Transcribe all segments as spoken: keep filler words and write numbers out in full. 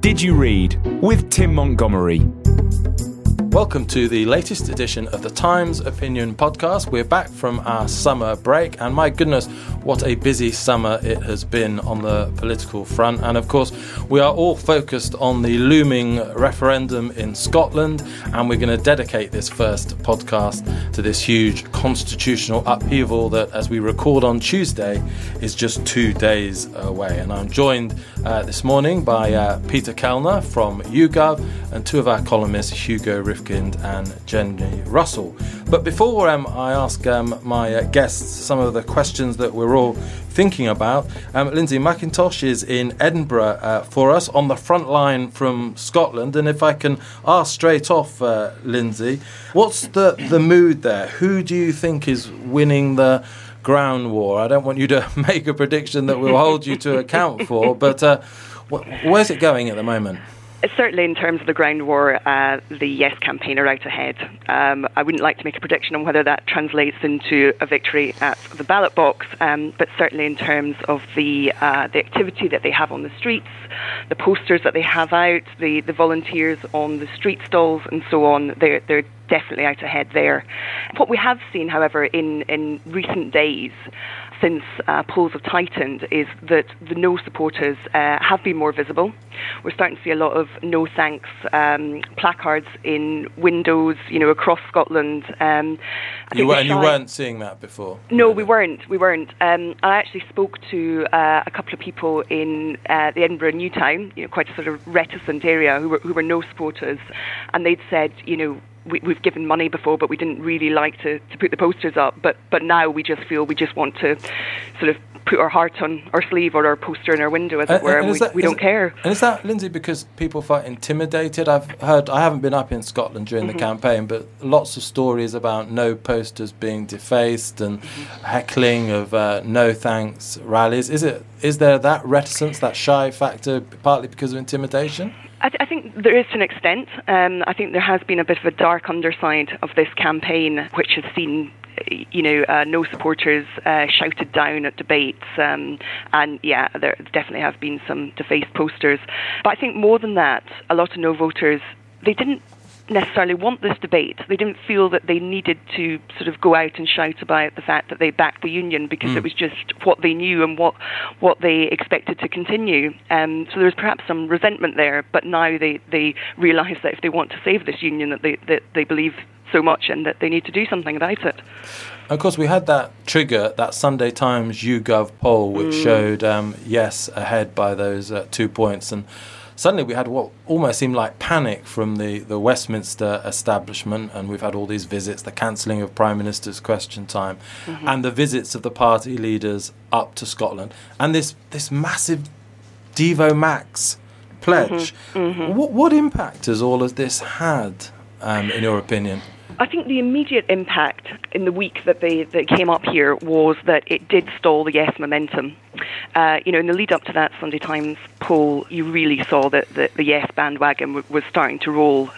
Did You Read? With Tim Montgomery. Welcome to the latest edition of the Times Opinion Podcast. We're back from our summer break, and my goodness, what a busy summer it has been on the political front. And of course, we are all focused on the looming referendum in Scotland, and we're going to dedicate this first podcast to this huge constitutional upheaval that, as we record on Tuesday, is just two days away. And I'm joined uh, this morning by uh, Peter Kellner from YouGov and two of our columnists, Hugo Rifkind and Jenny Russell. But before um, I ask um, my uh, guests some of the questions that we're all thinking about, um, Lindsay McIntosh is in Edinburgh uh, for us on the front line from Scotland. And if I can ask straight off, uh, Lindsay, what's the, the mood there? Who do you think is winning the ground war? I don't want you to make a prediction that we'll hold you to account for, but uh, wh- where's it going at the moment? Certainly in terms of the ground war, uh, the Yes campaign are out ahead. Um, I wouldn't like to make a prediction on whether that translates into a victory at the ballot box, um, but certainly in terms of the uh, the activity that they have on the streets, the posters that they have out, the, the volunteers on the street stalls and so on, they're, they're definitely out ahead there. What we have seen, however, in, in recent days, since uh, polls have tightened, is that the no supporters uh, have been more visible. We're starting to see a lot of no thanks um, placards in windows, you know, across Scotland. Um, I you, think were, and you weren't seeing that before? No, really? we weren't. We weren't. Um, I actually spoke to uh, a couple of people in uh, the Edinburgh New Town, you know, quite a sort of reticent area, who were, who were no supporters, and they'd said, you know, We, we've given money before, but we didn't really like to, to put the posters up. But but now we just feel we just want to sort of put our heart on our sleeve or our poster in our window, as and, it were, and, and we, that, we don't it, care. And is that, Lindsay, because people felt intimidated? I've heard, I haven't been up in Scotland during mm-hmm. the campaign, but lots of stories about no posters being defaced and mm-hmm. heckling of uh, no thanks rallies. Is it? Is there that reticence, that shy factor, partly because of intimidation? I, th- I think there is to an extent. Um, I think there has been a bit of a dark underside of this campaign, which has seen, you know, uh, no supporters uh, shouted down at debates. Um, and, yeah, there definitely have been some defaced posters. But I think more than that, a lot of no voters, they didn't necessarily want this debate. They didn't feel that they needed to sort of go out and shout about the fact that they backed the union, because mm. it was just what they knew and what what they expected to continue. Um, so there was perhaps some resentment there, but now they, they realise that if they want to save this union that they that they believe so much and that they need to do something about it. Of course, we had that trigger, that Sunday Times YouGov poll, which mm. showed um, yes ahead by those uh, two points. And suddenly we had what almost seemed like panic from the, the Westminster establishment, and we've had all these visits, the cancelling of Prime Minister's Question Time, mm-hmm. and the visits of the party leaders up to Scotland, and this, this massive Devo Max pledge. Mm-hmm. Mm-hmm. What, what impact has all of this had, um, in your opinion? I think the immediate impact in the week that they that came up here was that it did stall the Yes momentum. Uh, you know, in the lead up to that Sunday Times poll, you really saw that the, the Yes bandwagon w- was starting to roll.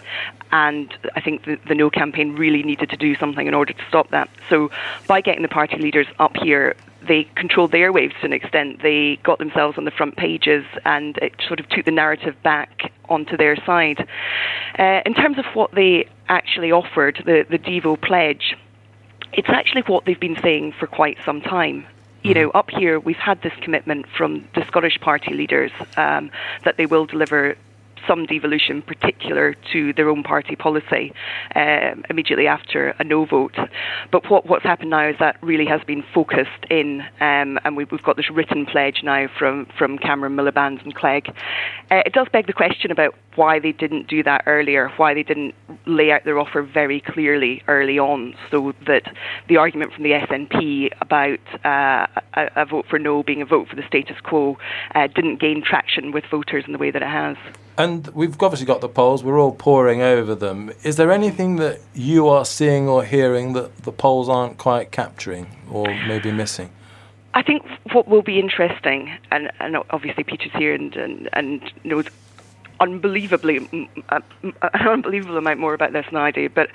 And I think the, the No campaign really needed to do something in order to stop that. So by getting the party leaders up here, they controlled the airwaves to an extent. They got themselves on the front pages, and it sort of took the narrative back onto their side. Uh, in terms of what they actually offered, the, the Devo pledge, it's actually what they've been saying for quite some time. you know, up here we've had this commitment from the Scottish party leaders um, that they will deliver some devolution particular to their own party policy um, immediately after a no vote. But what, what's happened now is that really has been focused in, um, and we, we've got this written pledge now from, from Cameron, Miliband and Clegg. Uh, it does beg the question about why they didn't do that earlier, why they didn't lay out their offer very clearly early on, so that the argument from the S N P about uh, a, a vote for no being a vote for the status quo uh, didn't gain traction with voters in the way that it has. And we've obviously got the polls, we're all poring over them. Is there anything that you are seeing or hearing that the polls aren't quite capturing or maybe missing? I think what will be interesting, and, and obviously Peter's here and, and, and knows unbelievably, uh, an unbelievable amount more about this than I do, but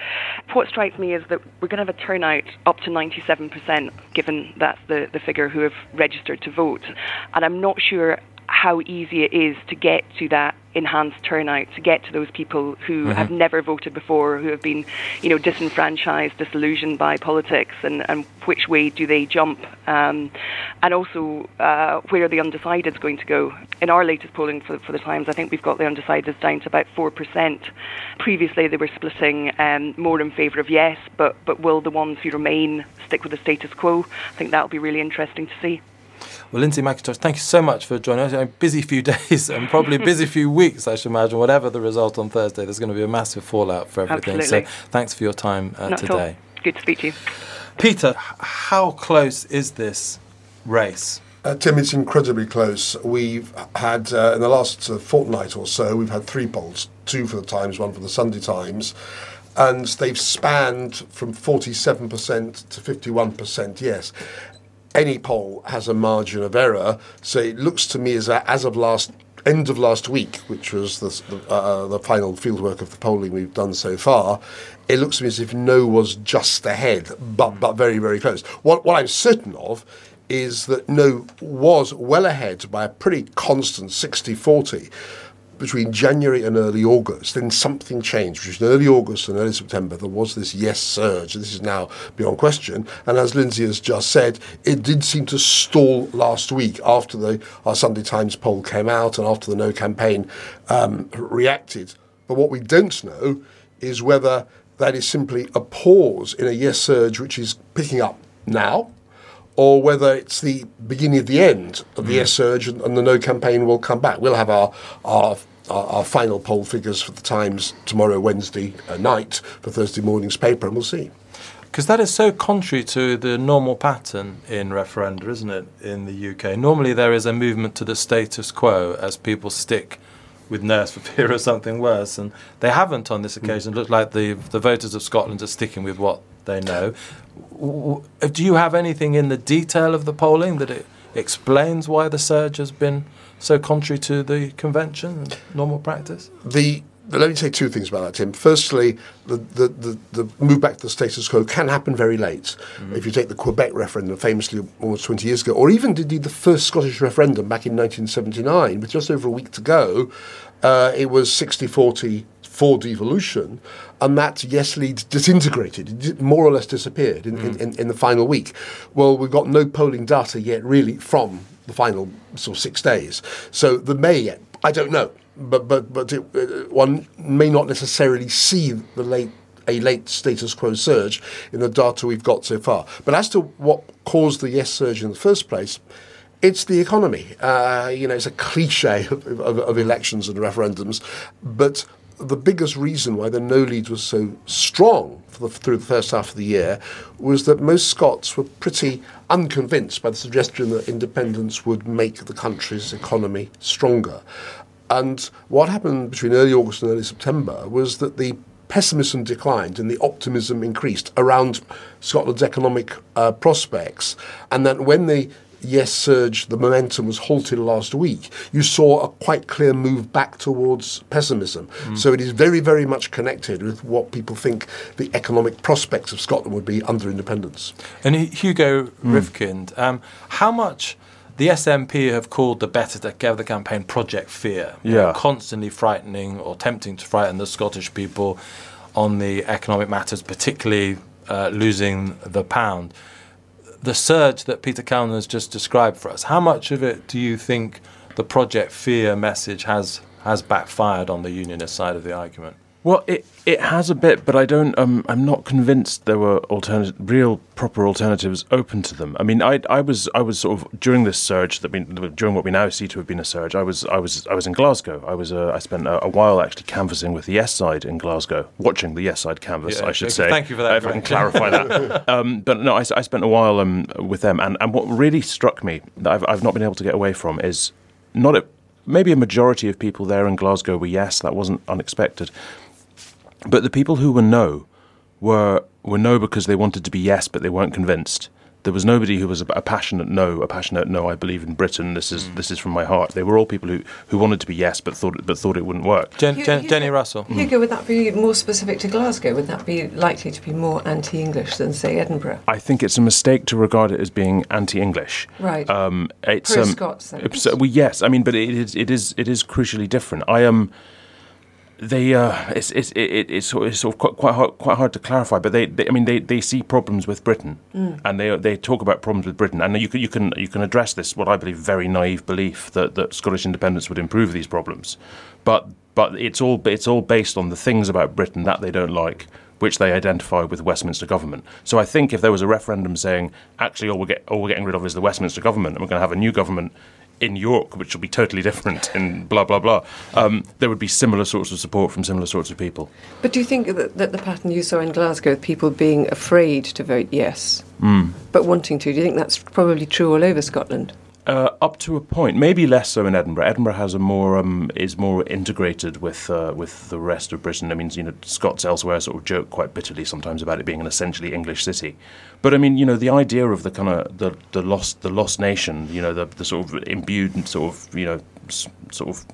what strikes me is that we're going to have a turnout up to ninety-seven percent, given that's the, the figure who have registered to vote. And I'm not sure how easy it is to get to that enhanced turnout, to get to those people who mm-hmm. have never voted before, who have been, you know, disenfranchised, disillusioned by politics, and, and which way do they jump? Um, and also, uh, where are the undecideds going to go? In our latest polling for, for the Times, I think we've got the undecideds down to about four percent. Previously, they were splitting um, more in favour of yes, but, but will the ones who remain stick with the status quo? I think that'll be really interesting to see. Well, Lindsay McIntosh, thank you so much for joining us. A busy few days and probably busy few weeks, I should imagine. Whatever the result on Thursday, there's going to be a massive fallout for everything. Absolutely. So thanks for your time uh, today. Not at all. Good to speak to you. Peter, how close is this race? Uh, Tim, it's incredibly close. We've had, uh, in the last uh, fortnight or so, we've had three polls, two for the Times, one for the Sunday Times. And they've spanned from forty-seven percent to fifty-one percent, yes. Any poll has a margin of error, so it looks to me as as of last end of last week, which was the the, uh, the final fieldwork of the polling we've done so far. It looks to me as if no was just ahead, but but very very close. What what I'm certain of is that no was well ahead by a pretty constant sixty forty. Between January and early August, then something changed. Between early August and early September, there was this yes surge. This is now beyond question. And as Lindsay has just said, it did seem to stall last week after the our Sunday Times poll came out and after the No campaign um, reacted. But what we don't know is whether that is simply a pause in a yes surge, which is picking up now, or whether it's the beginning of the end of the yes surge and, and the No campaign will come back. We'll have our our our final poll figures for the Times tomorrow, Wednesday night, for Thursday morning's paper, and we'll see. Because that is so contrary to the normal pattern in referenda, isn't it, in the U K? Normally there is a movement to the status quo as people stick with nerves for fear of something worse, and they haven't on this occasion. It looks like the, the voters of Scotland are sticking with what they know. Do you have anything in the detail of the polling that it explains why the surge has been so contrary to the convention and normal practice? The let me say two things about that, Tim. Firstly, the the, the, the move back to the status quo can happen very late. Mm-hmm. If you take the Quebec referendum, famously almost twenty years ago, or even indeed the first Scottish referendum back in nineteen seventy-nine, with just over a week to go, uh, it was sixty forty for devolution, and that yes lead disintegrated, it more or less disappeared in, mm. in, in the final week. Well, we've got no polling data yet, really, from the final sort of six days. So there may, I don't know, but but but it, uh, one may not necessarily see the late a late status quo surge in the data we've got so far. But as to what caused the yes surge in the first place, it's the economy. Uh, you know, it's a cliche of, of, of elections and referendums, but the biggest reason why the no lead was so strong for the, through the first half of the year was that most Scots were pretty unconvinced by the suggestion that independence would make the country's economy stronger. And what happened between early August and early September was that the pessimism declined and the optimism increased around Scotland's economic uh, prospects, and that when the yes surge, the momentum was halted last week, you saw a quite clear move back towards pessimism. Mm. So it is very, very much connected with what people think the economic prospects of Scotland would be under independence. And Hugo mm. Rifkind, um, how much the S N P have called the Better Together campaign Project Fear, yeah. you know, constantly frightening or tempting to frighten the Scottish people on the economic matters, particularly uh, losing the pound. the surge that Peter Kellner has just described for us, how much of it do you think the Project Fear message has has backfired on the unionist side of the argument? Well, it it has a bit, but I don't. Um, I'm not convinced there were alternate, real proper alternatives open to them. I mean, I I was I was sort of during this surge that we, during what we now see to have been a surge. I was I was I was in Glasgow. I was uh, I spent a, a while actually canvassing with the Yes Side in Glasgow, watching the Yes Side canvass. Yeah, I should okay, say. Thank you for that. If I can clarify that. Um, but no, I, I spent a while um, with them, and, and what really struck me that I've I've not been able to get away from is not a, maybe a majority of people there in Glasgow were yes. That wasn't unexpected. But the people who were no were were no because they wanted to be yes, but they weren't convinced. There was nobody who was a, a passionate no, a passionate no. I believe in Britain. This is mm. this is from my heart. They were all people who, who wanted to be yes, but thought but thought it wouldn't work. Jen, Hugo, Jen, Jenny Russell. Hugo, mm. would that be more specific to Glasgow? Would that be likely to be more anti-English than say Edinburgh? I think it's a mistake to regard it as being anti-English. Right. Um, it's pro um, Scots. Uh, well, yes. I mean, but it is it is it is crucially different. I am. Um, They, uh, it's it's it, it's sort of quite quite hard, quite hard to clarify, but they, they I mean, they, they see problems with Britain, mm. and they they talk about problems with Britain, and you can you can you can address this what I believe very naive belief that, that Scottish independence would improve these problems, but but it's all it's all based on the things about Britain that they don't like, which they identify with the Westminster government. So I think if there was a referendum saying actually all we're get all we're getting rid of is the Westminster government and we're going to have a new government in York, which will be totally different, and blah, blah, blah, um, there would be similar sorts of support from similar sorts of people. But do you think that, that the pattern you saw in Glasgow of people being afraid to vote yes, mm. but wanting to, do you think that's probably true all over Scotland? Uh, up to a point, maybe less so in Edinburgh. Edinburgh has a more um, is more integrated with uh, with the rest of Britain. I mean, you know, Scots elsewhere sort of joke quite bitterly sometimes about it being an essentially English city. But I mean, you know, the idea of the kind of the, the lost the lost nation, you know, the, the sort of imbued sort of you know s- sort of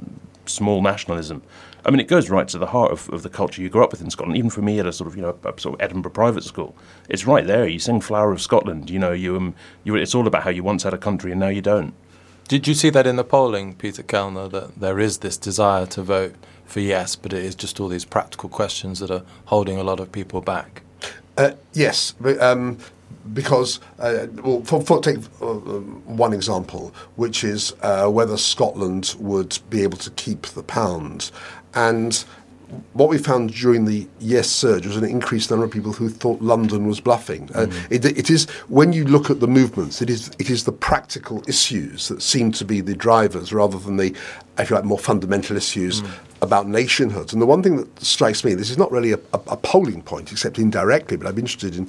small nationalism. I mean, it goes right to the heart of, of the culture you grew up with in Scotland. Even for me, at a sort of you know a sort of Edinburgh private school, it's right there. You sing "Flower of Scotland." You know, you um, you. It's all about how you once had a country and now you don't. Did you see that in the polling, Peter Kellner, that there is this desire to vote for yes, but it is just all these practical questions that are holding a lot of people back? Uh, yes, but, um, because uh, well, for, for take uh, one example, which is uh, whether Scotland would be able to keep the pound. And what we found during the yes surge was an increased number of people who thought London was bluffing. Mm. Uh, it, it is when you look at the movements, it is it is the practical issues that seem to be the drivers, rather than the, if you like, more fundamental issues mm. about nationhood. And the one thing that strikes me, this is not really a, a, a polling point, except indirectly, but I'm interested in,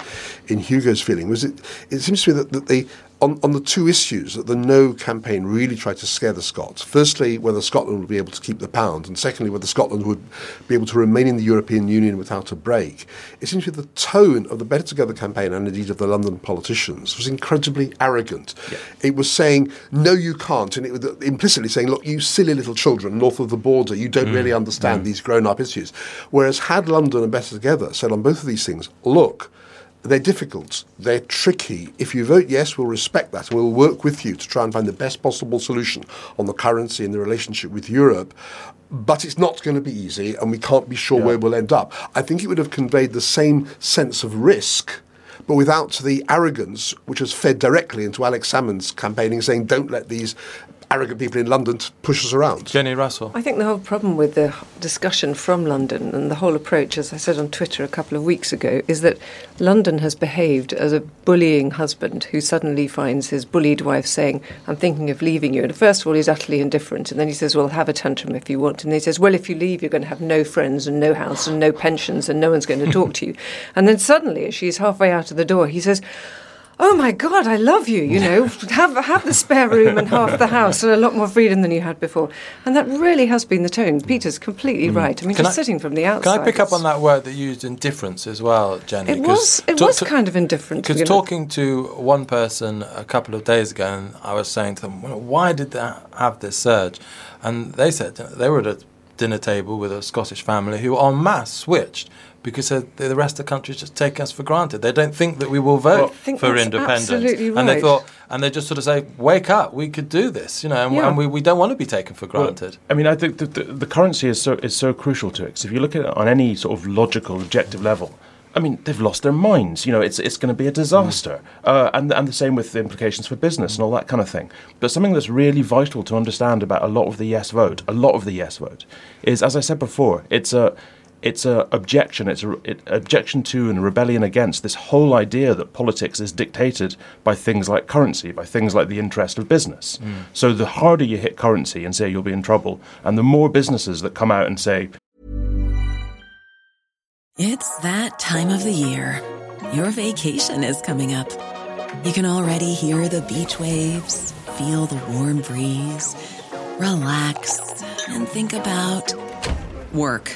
in Hugo's feeling. Was it? It seems to me that, that they. On, on the two issues that the No campaign really tried to scare the Scots, firstly, whether Scotland would be able to keep the pound, and secondly, whether Scotland would be able to remain in the European Union without a break, it seems to be the tone of the Better Together campaign and indeed of the London politicians was incredibly arrogant. Yeah. It was saying, no, you can't, and it was implicitly saying, look, you silly little children north of the border, you don't mm. really understand mm. these grown-up issues. Whereas had London and Better Together said on both of these things, look, they're difficult, they're tricky. If you vote yes, we'll respect that and we'll work with you to try and find the best possible solution on the currency and the relationship with Europe. But it's not going to be easy and we can't be sure yeah. where we'll end up. I think it would have conveyed the same sense of risk, but without the arrogance which has fed directly into Alex Salmond's campaigning, saying don't let these arrogant people in London to push us around. Jenny Russell. I think the whole problem with the discussion from London and the whole approach, as I said on Twitter a couple of weeks ago, is that London has behaved as a bullying husband who suddenly finds his bullied wife saying, I'm thinking of leaving you. And first of all, he's utterly indifferent. And then he says, well, have a tantrum if you want. And then he says, well, if you leave, you're going to have no friends and no house and no pensions and no one's going to talk to you. And then suddenly, as she's halfway out of the door, he says, oh my God, I love you, you know, have have the spare room and half the house and a lot more freedom than you had before. And that really has been the tone. Peter's completely mm. right. I mean, can just I, sitting from the outside. Can I pick up on that word that you used, indifference, as well, Jenny? It was, it to, was to, kind of indifferent. Because talking to one person a couple of days ago, and I was saying to them, well, why did they have this surge? And they said they were at a dinner table with a Scottish family who en masse switched. Because the rest of the country is just taking us for granted. They don't think that we will vote well, for independence. Absolutely right. And they thought, and they just sort of say, wake up, we could do this, you know, and, yeah. and we, we don't want to be taken for granted. Well, I mean, I think that the, the currency is so is so crucial to it. Because if you look at it on any sort of logical, objective level, I mean, they've lost their minds. You know, it's it's going to be a disaster. Mm. Uh, and and the same with the implications for business and all that kind of thing. But something that's really vital to understand about a lot of the yes vote, a lot of the yes vote, is, as I said before, it's a it's a objection. It's a it, objection to and rebellion against this whole idea that politics is dictated by things like currency, by things like the interest of business. Mm. So the harder you hit currency and say you'll be in trouble, and the more businesses that come out and say, it's that time of the year. Your vacation is coming up. You can already hear the beach waves, feel the warm breeze, relax, and think about work.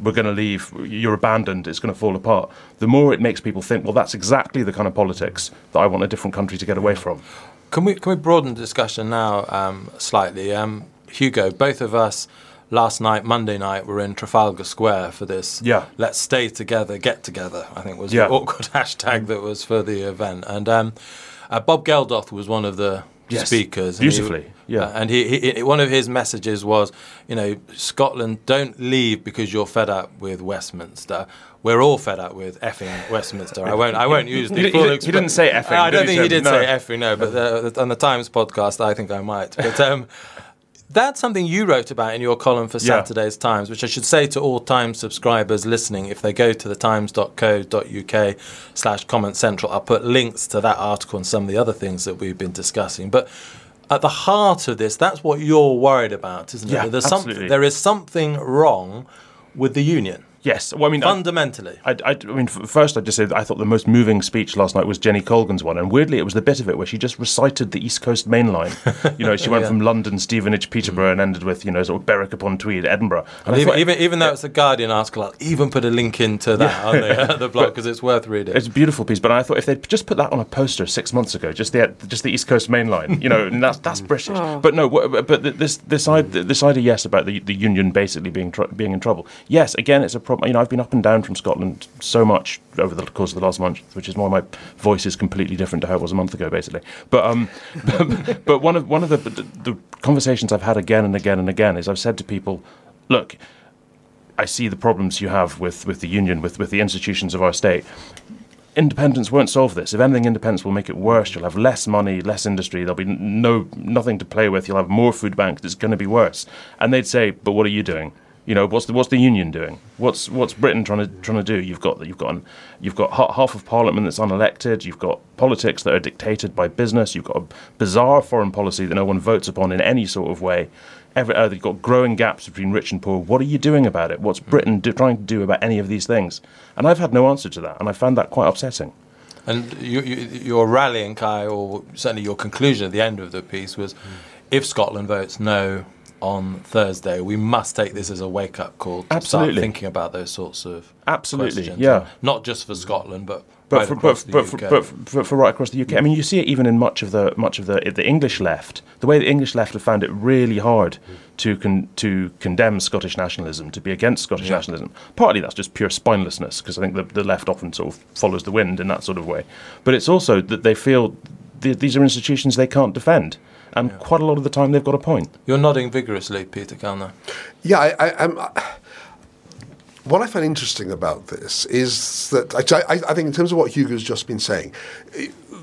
We're going to leave, you're abandoned, it's going to fall apart. The more it makes people think, well, that's exactly the kind of politics that I want a different country to get away from. Can we can we broaden the discussion now um, slightly? Um, Hugo, both of us last night, Monday night, we're in Trafalgar Square for this yeah. let's stay together, get together, I think was yeah. the awkward hashtag that was for the event. And um, uh, Bob Geldof was one of the yes. speakers. Beautifully. And he, yeah. Uh, and he, he, one of his messages was, you know, Scotland, don't leave because you're fed up with Westminster. We're all fed up with effing Westminster. I won't I won't use the he, full expression. He didn't say effing. I don't think he, he did no. say effing, no, but uh, on the Times podcast, I think I might. But um that's something you wrote about in your column for yeah. Saturday's Times, which I should say to all Times subscribers listening, if they go to the times.co.uk slash comment central, I'll put links to that article and some of the other things that we've been discussing. But at the heart of this, that's what you're worried about, isn't yeah, it? There's absolutely. There is something wrong with the union. Yes. Well, I mean, fundamentally. I, I, I mean, first, I'd just say that I thought the most moving speech last night was Jenny Colgan's one. And weirdly, it was the bit of it where she just recited the East Coast Main Line. You know, she went yeah. from London, Stevenage, Peterborough, and ended with, you know, sort of Berwick upon Tweed, Edinburgh. And, and even, thought, even even though yeah. it's a Guardian article, I'll even put a link into that yeah. on the, the blog because it's worth reading. It's a beautiful piece. But I thought if they'd just put that on a poster six months ago, just the just the East Coast Main Line, you know, and that's that's British. Oh. But no, but this this idea, this idea yes, about the, the union basically being tr- being in trouble. Yes, again, it's a problem. You know, I've been up and down from Scotland so much over the course of the last month, which is why my voice is completely different to how it was a month ago, basically. But um, but, but one of one of the, the the conversations I've had again and again and again is I've said to people, look, I see the problems you have with, with the union, with, with the institutions of our state. Independence won't solve this. If anything, independence will make it worse. You'll have less money, less industry. There'll be no nothing to play with. You'll have more food banks. It's going to be worse. And they'd say, but what are you doing? You know, what's the what's the union doing? What's what's Britain trying to trying to do? You've got you've got an, you've got half of Parliament that's unelected. You've got politics that are dictated by business. You've got a bizarre foreign policy that no one votes upon in any sort of way. Every, uh, you've got growing gaps between rich and poor. What are you doing about it? What's Britain do, trying to do about any of these things? And I've had no answer to that, and I found that quite upsetting. And you, you, your rallying cry, or certainly your conclusion at the end of the piece, was mm. if Scotland votes no on Thursday, we must take this as a wake-up call to absolutely. start thinking about those sorts of absolutely, questions. yeah. Not just for Scotland, but but right for, across but, the but, U K. For, but for, for right across the U K. I mean, you see it even in much of the much of the the English left. The way the English left have found it really hard to con- to condemn Scottish nationalism, to be against Scottish yeah. nationalism. Partly that's just pure spinelessness, because I think the, the left often sort of follows the wind in that sort of way. But it's also that they feel th- these are institutions they can't defend. and yeah. quite a lot of the time they've got a point. You're nodding vigorously, Peter Kellner. Yeah, I, I, I'm... I... What I find interesting about this is that I, I think, in terms of what Hugo's just been saying,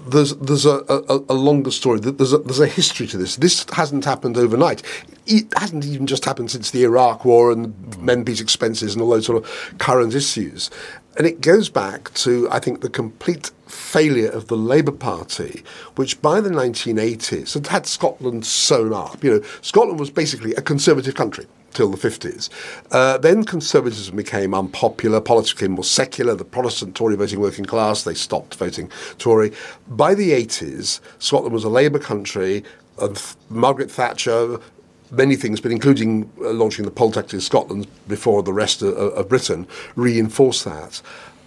there's there's a, a, a longer story. There's a, there's a history to this. This hasn't happened overnight. It hasn't even just happened since the Iraq War and mm. men beat expenses and all those sort of current issues. And it goes back to, I think, the complete failure of the Labour Party, which by the nineteen eighties had had Scotland sewn up. You know, Scotland was basically a conservative country till the fifties. Uh, then conservatism became unpopular, politics became more secular, the Protestant Tory voting working class, they stopped voting Tory. By the eighties, Scotland was a Labour country, and Th- Margaret Thatcher, many things, but including uh, launching the poll tax in Scotland before the rest of, of Britain, reinforced that.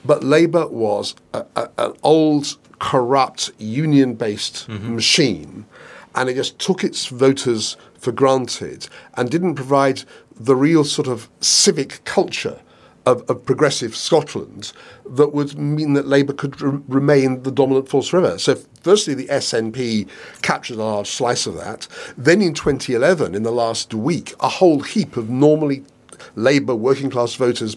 But Labour was a, a, an old, corrupt, union-based mm-hmm. machine, and it just took its voters for granted and didn't provide the real sort of civic culture of, of progressive Scotland that would mean that Labour could re- remain the dominant force forever. So firstly, the S N P captured a large slice of that. Then in twenty eleven, in the last week, a whole heap of normally Labour working-class voters,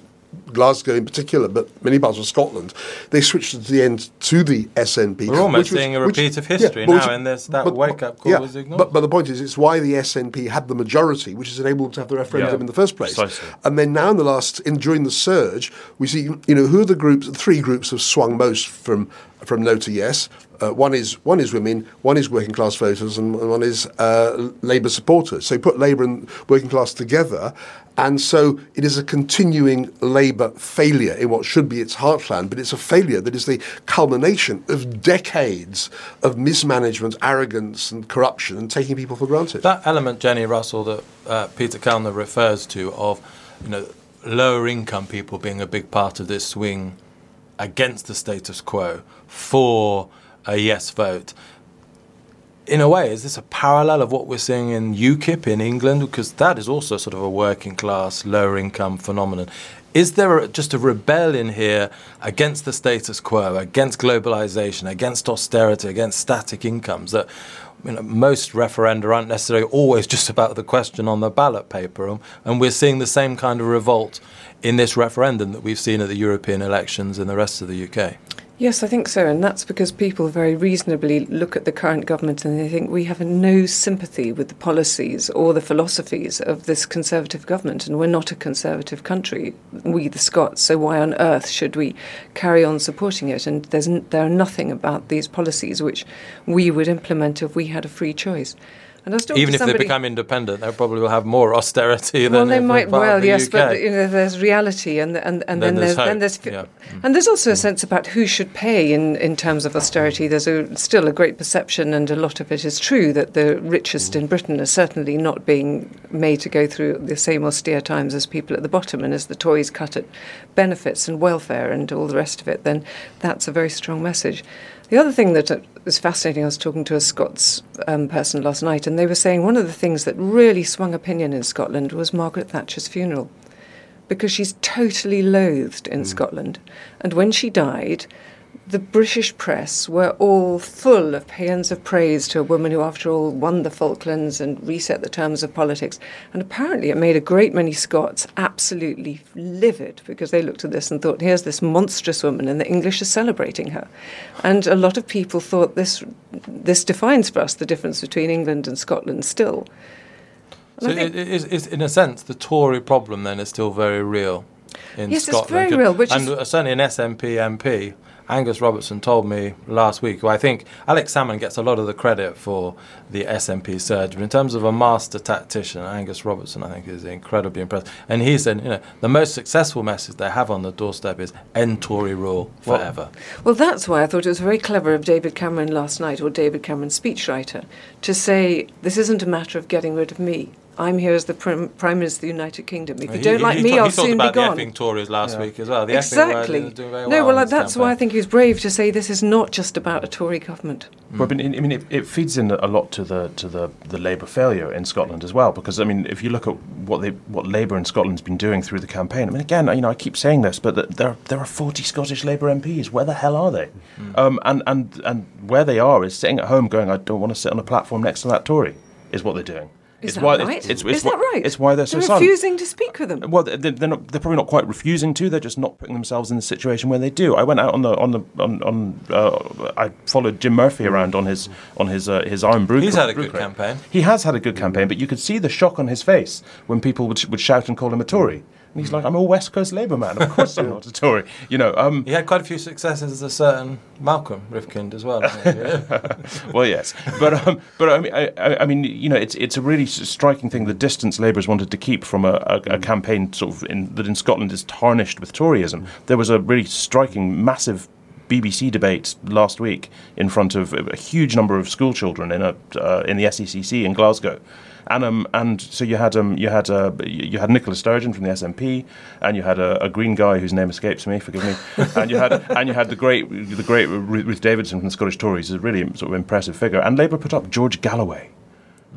Glasgow in particular, but many parts of Scotland, they switched at the end to the S N P. We're almost which was, seeing a repeat which, of history yeah, now, which, and this, that but, wake-up call yeah, was ignored. But, but the point is, it's why the S N P had the majority, which has enabled them to have the referendum yeah, in the first place. Precisely. And then now in the last, in, during the surge, we see, you know, who are the groups, three groups have swung most from from no to yes. Uh, one is one is women, one is working class voters, and one is uh, Labour supporters. So you put Labour and working class together, and so it is a continuing Labour failure in what should be its heartland, but it's a failure that is the culmination of decades of mismanagement, arrogance and corruption and taking people for granted. That element, Jenny Russell, that uh, Peter Kellner refers to, of, you know, lower income people being a big part of this swing against the status quo for a yes vote. In a way, is this a parallel of what we're seeing in UKIP in England? Because that is also sort of a working class, lower income phenomenon. Is there a, just a rebellion here against the status quo, against globalization, against austerity, against static incomes, that, you know, most referenda aren't necessarily always just about the question on the ballot paper? And we're seeing the same kind of revolt in this referendum that we've seen at the European elections in the rest of the U K. Yes, I think so, and that's because people very reasonably look at the current government and they think we have no sympathy with the policies or the philosophies of this Conservative government, and we're not a Conservative country, we the Scots, so why on earth should we carry on supporting it? And there's n- there are nothing about these policies which we would implement if we had a free choice. Even if they become independent, they probably will have more austerity than well, they might. Well, yes, U K. But you know, there's reality, and and and, and then, then there's, there's then there's fi- yeah. and there's also mm. a sense about who should pay in, in terms of austerity. There's a, still a great perception, and a lot of it is true, that the richest mm. in Britain are certainly not being made to go through the same austere times as people at the bottom. And as the Tories cut at benefits and welfare and all the rest of it, then that's a very strong message. The other thing that was fascinating, I was talking to a Scots um, person last night, and they were saying one of the things that really swung opinion in Scotland was Margaret Thatcher's funeral, because she's totally loathed in mm. Scotland. And when she died, the British press were all full of paeans of praise to a woman who, after all, won the Falklands and reset the terms of politics. And apparently it made a great many Scots absolutely livid, because they looked at this and thought, here's this monstrous woman and the English are celebrating her. And a lot of people thought this this defines for us the difference between England and Scotland still. And so it is, is, in a sense, the Tory problem then is still very real in yes, Scotland. Yes, it's very real. Which and is, certainly an S N P M P, Angus Robertson, told me last week, who I think Alex Salmond gets a lot of the credit for the S N P surge, but in terms of a master tactician, Angus Robertson, I think, is incredibly impressive. And he said, you know, the most successful message they have on the doorstep is end Tory rule forever. Well, well, that's why I thought it was very clever of David Cameron last night, or David Cameron's speechwriter, to say, this isn't a matter of getting rid of me. I'm here as the prim- Prime Minister of the United Kingdom. If you he, don't like he, me, I'll soon be gone. He talked about the effing Tories last yeah. week as well. The exactly. Effing doing very well. No, well, that's campaign. Why I think he was brave to say this is not just about a Tory government. Mm. Well, I mean, I mean it, it feeds in a lot to the to the, the Labour failure in Scotland as well, because, I mean, if you look at what they, what Labour in Scotland's been doing through the campaign, I mean, again, you know, I keep saying this, but there there are forty Scottish Labour M Ps. Where the hell are they? Mm. Um, and, and, and where they are is sitting at home going, I don't want to sit on a platform next to that Tory, is what they're doing. Is it's that why, right? It's, it's, it's, is that right? It's why they're so they're silent. They're refusing to speak with them. Well, they're, they're, not, they're probably not quite refusing to. They're just not putting themselves in the situation where they do. I went out on the on the on. on uh, I followed Jim Murphy around on his on his uh, his Iron Brew. He's cr- had a good campaign. He has had a good campaign, but you could see the shock on his face when people would would shout and call him a Tory. And he's like, I'm a West Coast Labour man. Of course I'm not a Tory. You know, um, he had quite a few successes as a certain Malcolm Rifkind as well. Well, yes. But, um, but I mean, I, I mean, you know, it's it's a really striking thing, the distance Labour's wanted to keep from a, a, a campaign sort of in, that in Scotland is tarnished with Toryism. There was a really striking, massive B B C debate last week in front of a huge number of school children in, a, uh, in the S E C C in Glasgow. And um, and so you had um you had uh, you had Nicola Sturgeon from the S N P, and you had a, a green guy whose name escapes me, forgive me, and you had and you had the great the great Ruth Davidson from the Scottish Tories, a really sort of impressive figure. And Labour put up George Galloway,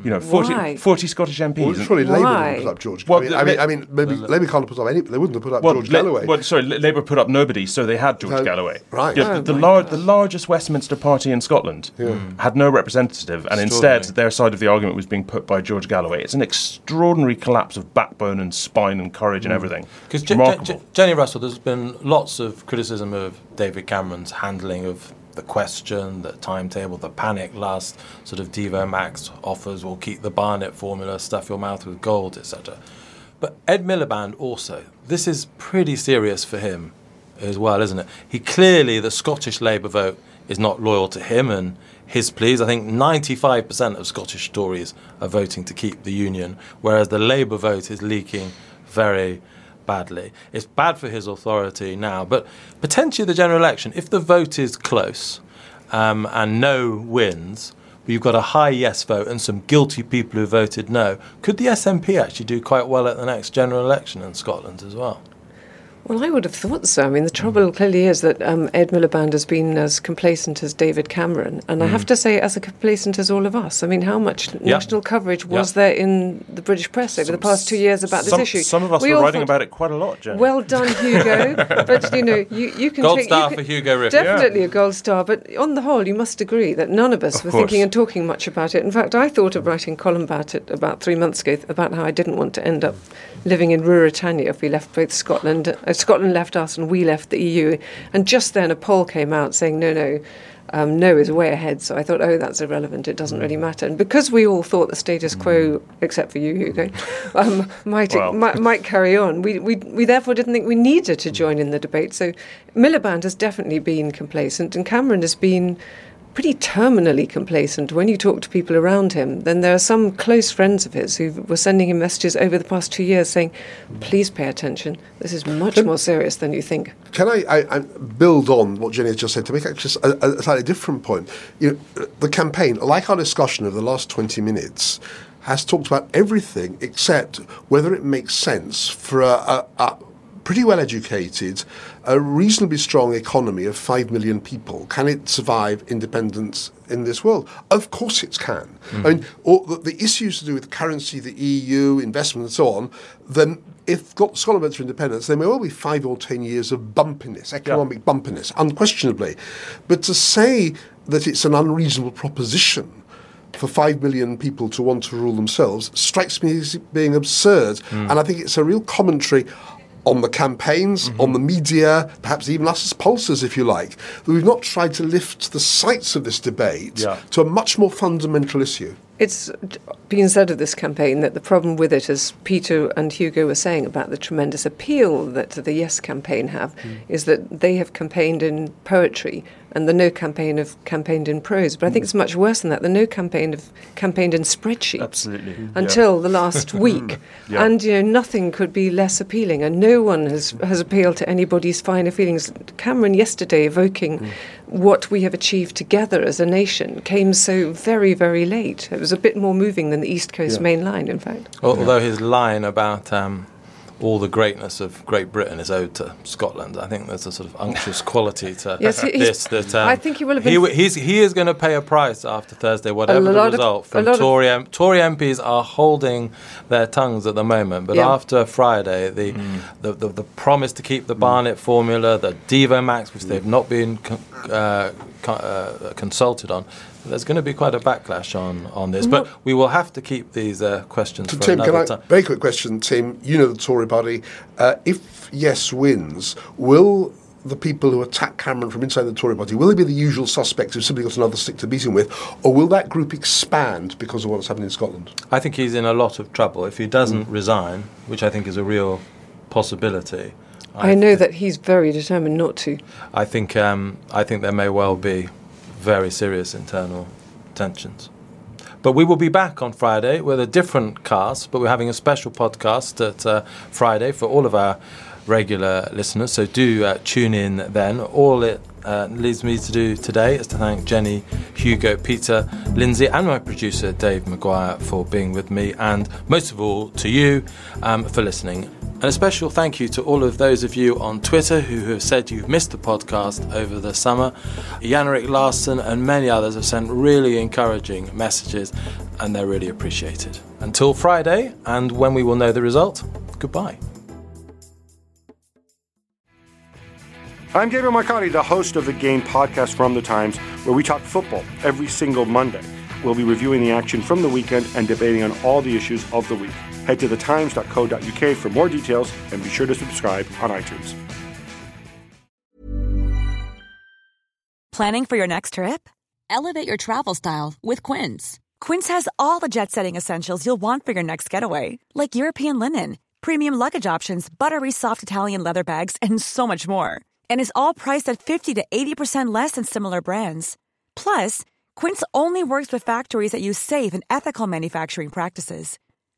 you know, forty, forty Scottish M Ps. Well, surely Labour wouldn't put up George. Well, I mean, I mean, I mean maybe no, no. Labour can't put up any. They wouldn't have put up well, George La- Galloway. Well, sorry, Labour put up nobody, so they had George no, Galloway. Right. Yeah, oh, the the, lar- the largest Westminster party in Scotland yeah. had no representative, and instead their side of the argument was being put by George Galloway. It's an extraordinary collapse of backbone and spine and courage mm. and everything. Because Je- Je- Jenny Russell, there's been lots of criticism of David Cameron's handling of the question, the timetable, the panic last sort of Devo Max offers will keep the Barnett formula, stuff your mouth with gold, et cetera. But Ed Miliband also, this is pretty serious for him as well, isn't it? He clearly, the Scottish Labour vote is not loyal to him and his pleas. I think ninety-five percent of Scottish Tories are voting to keep the union, whereas the Labour vote is leaking very badly. It's bad for his authority now, but potentially the general election, if the vote is close um, and no wins, you've got a high yes vote and some guilty people who voted no. Could the S N P actually do quite well at the next general election in Scotland as well? Well, I would have thought so. I mean, the trouble mm. clearly is that um, Ed Miliband has been as complacent as David Cameron, and mm. I have to say, as complacent as all of us. I mean, how much yep. national coverage was yep. there in the British press over some, the past two years about some, this issue? Some of us we were writing thought, about it quite a lot, Jenny. Well done, Hugo. But, you know, you, you can... Gold take, star you can, for Hugo Rifkind. Definitely yeah. a gold star, but on the whole, you must agree that none of us of were course. thinking and talking much about it. In fact, I thought of writing a column about it about three months ago, about how I didn't want to end up living in Ruritania if we left both Scotland... Scotland left us and we left the E U, and just then a poll came out saying no, no, um, no is way ahead. So I thought, oh, that's irrelevant, it doesn't really matter. And because we all thought the status quo, except for you, Hugo, um, might, well. might might carry on, we, we we therefore didn't think we needed to join in the debate. So Miliband has definitely been complacent, and Cameron has been pretty terminally complacent. When you talk to people around him, then there are some close friends of his who were sending him messages over the past two years saying, please pay attention, this is much can, more serious than you think. Can I, I, I build on what Jenny has just said to make actually a, a slightly different point? You know, the campaign, like our discussion of the last twenty minutes, has talked about everything except whether it makes sense for a, a, a pretty well-educated, a reasonably strong economy of five million people. Can it survive independence in this world? Of course it can. Mm. I mean, all the, the issues to do with currency, the E U, investment and so on, then if Scotland went through independence, there may well be five or ten years of bumpiness, economic yeah. bumpiness, unquestionably. But to say that it's an unreasonable proposition for five million people to want to rule themselves strikes me as being absurd. Mm. And I think it's a real commentary on the campaigns, mm-hmm. on the media, perhaps even us as pollsters, if you like, that we've not tried to lift the sights of this debate yeah. to a much more fundamental issue. It's been said of this campaign that the problem with it, as Peter and Hugo were saying about the tremendous appeal that the Yes campaign have, mm. is that they have campaigned in poetry and the No campaign have campaigned in prose. But I think mm. it's much worse than that. The No campaign have campaigned in spreadsheets Absolutely. until yeah. the last week. yeah. And, you know, nothing could be less appealing. And no one has, has appealed to anybody's finer feelings. Cameron yesterday evoking mm. what we have achieved together as a nation came so very, very late. It was a bit more moving than the East Coast yeah. Main Line, in fact. Although his line about um, all the greatness of Great Britain is owed to Scotland. I think there's a sort of unctuous quality to yes, this. That um, I think he will have been. He, he's, he is going to pay a price after Thursday, whatever the result. Of, from Tory, of, M- Tory M Ps are holding their tongues at the moment, but yeah. after Friday, the, mm. the, the the promise to keep the Barnett mm. formula, the Devo Max, which mm. they've not been con- uh, con- uh, consulted on. There's going to be quite a backlash on, on this, but we will have to keep these uh, questions to for Tim, another time. Very quick question, Tim. You know the Tory party. Uh, if Yes wins, will the people who attack Cameron from inside the Tory party, will they be the usual suspects who've simply got another stick to beat him with, or will that group expand because of what's happened in Scotland? I think he's in a lot of trouble. If he doesn't mm. resign, which I think is a real possibility. I, I know th- that he's very determined not to. I think um, I think there may well be very serious internal tensions. But we will be back on Friday with a different cast, but we're having a special podcast at uh, Friday for all of our regular listeners, so do uh, tune in then. All it uh, leaves me to do today is to thank Jenny, Hugo, Peter, Lindsay and my producer Dave Maguire for being with me, and most of all to you um, for listening. And a special thank you to all of those of you on Twitter who have said you've missed the podcast over the summer. Yannick Larson and many others have sent really encouraging messages, and they're really appreciated. Until Friday, and when we will know the result, goodbye. I'm Gabriel Marcotti, the host of the Game podcast from The Times, where we talk football every single Monday. We'll be reviewing the action from the weekend and debating on all the issues of the week. Head to the times dot co dot u k for more details, and be sure to subscribe on iTunes. Planning for your next trip? Elevate your travel style with Quince. Quince has all the jet-setting essentials you'll want for your next getaway, like European linen, premium luggage options, buttery soft Italian leather bags, and so much more. And is all priced at fifty to eighty percent less than similar brands. Plus, Quince only works with factories that use safe and ethical manufacturing practices.